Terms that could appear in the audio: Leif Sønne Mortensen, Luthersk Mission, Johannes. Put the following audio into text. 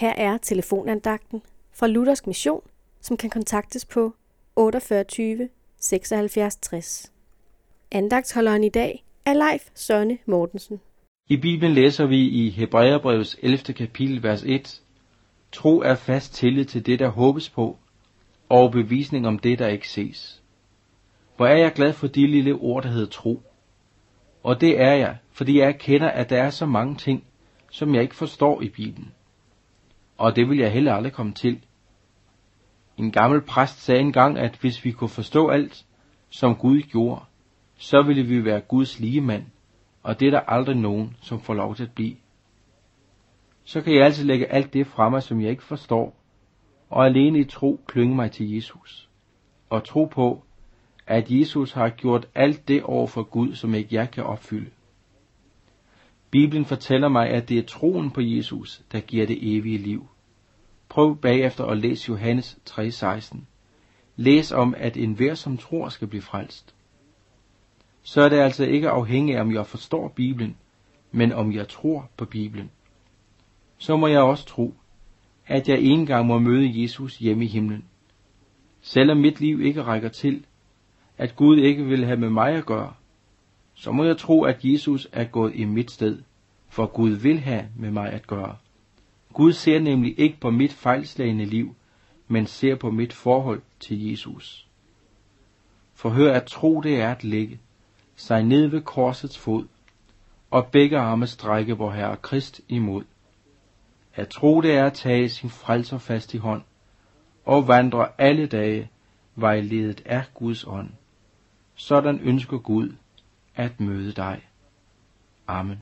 Her er telefonandagten fra Luthersk Mission, som kan kontaktes på 48 76 60. Andagtsholderen i dag er Leif Sønne Mortensen. I Bibelen læser vi i Hebræerbrevets 11. kapitel, vers 1: Tro er fast tillid til det, der håbes på, og bevisning om det, der ikke ses. Hvor er jeg glad for de lille ord, der hedder tro. Og det er jeg, fordi jeg kender, at der er så mange ting, som jeg ikke forstår i Bibelen. Og det vil jeg heller aldrig komme til. En gammel præst sagde engang, at hvis vi kunne forstå alt, som Gud gjorde, så ville vi være Guds ligemand, og det er der aldrig nogen, som får lov til at blive. Så kan jeg altid lægge alt det fra mig, som jeg ikke forstår, og alene i tro klynge mig til Jesus, og tro på, at Jesus har gjort alt det over for Gud, som ikke jeg kan opfylde. Bibelen fortæller mig, at det er troen på Jesus, der giver det evige liv. Prøv bagefter at læse Johannes 3:16. Læs om, at enhver som tror skal blive frelst. Så er det altså ikke afhængigt af, om jeg forstår Bibelen, men om jeg tror på Bibelen. Så må jeg også tro, at jeg engang må møde Jesus hjemme i himlen. Selvom mit liv ikke rækker til, at Gud ikke vil have med mig at gøre, så må jeg tro, at Jesus er gået i mit sted, for Gud vil have med mig at gøre. Gud ser nemlig ikke på mit fejlslagne liv, men ser på mit forhold til Jesus. For hør, at tro det er at lægge sig ned ved korsets fod, og begge arme strække vor Herre Krist imod. At tro det er at tage sin frelser fast i hånd, og vandre alle dage, vejledet af Guds ånd. Sådan ønsker Gud at møde dig. Amen.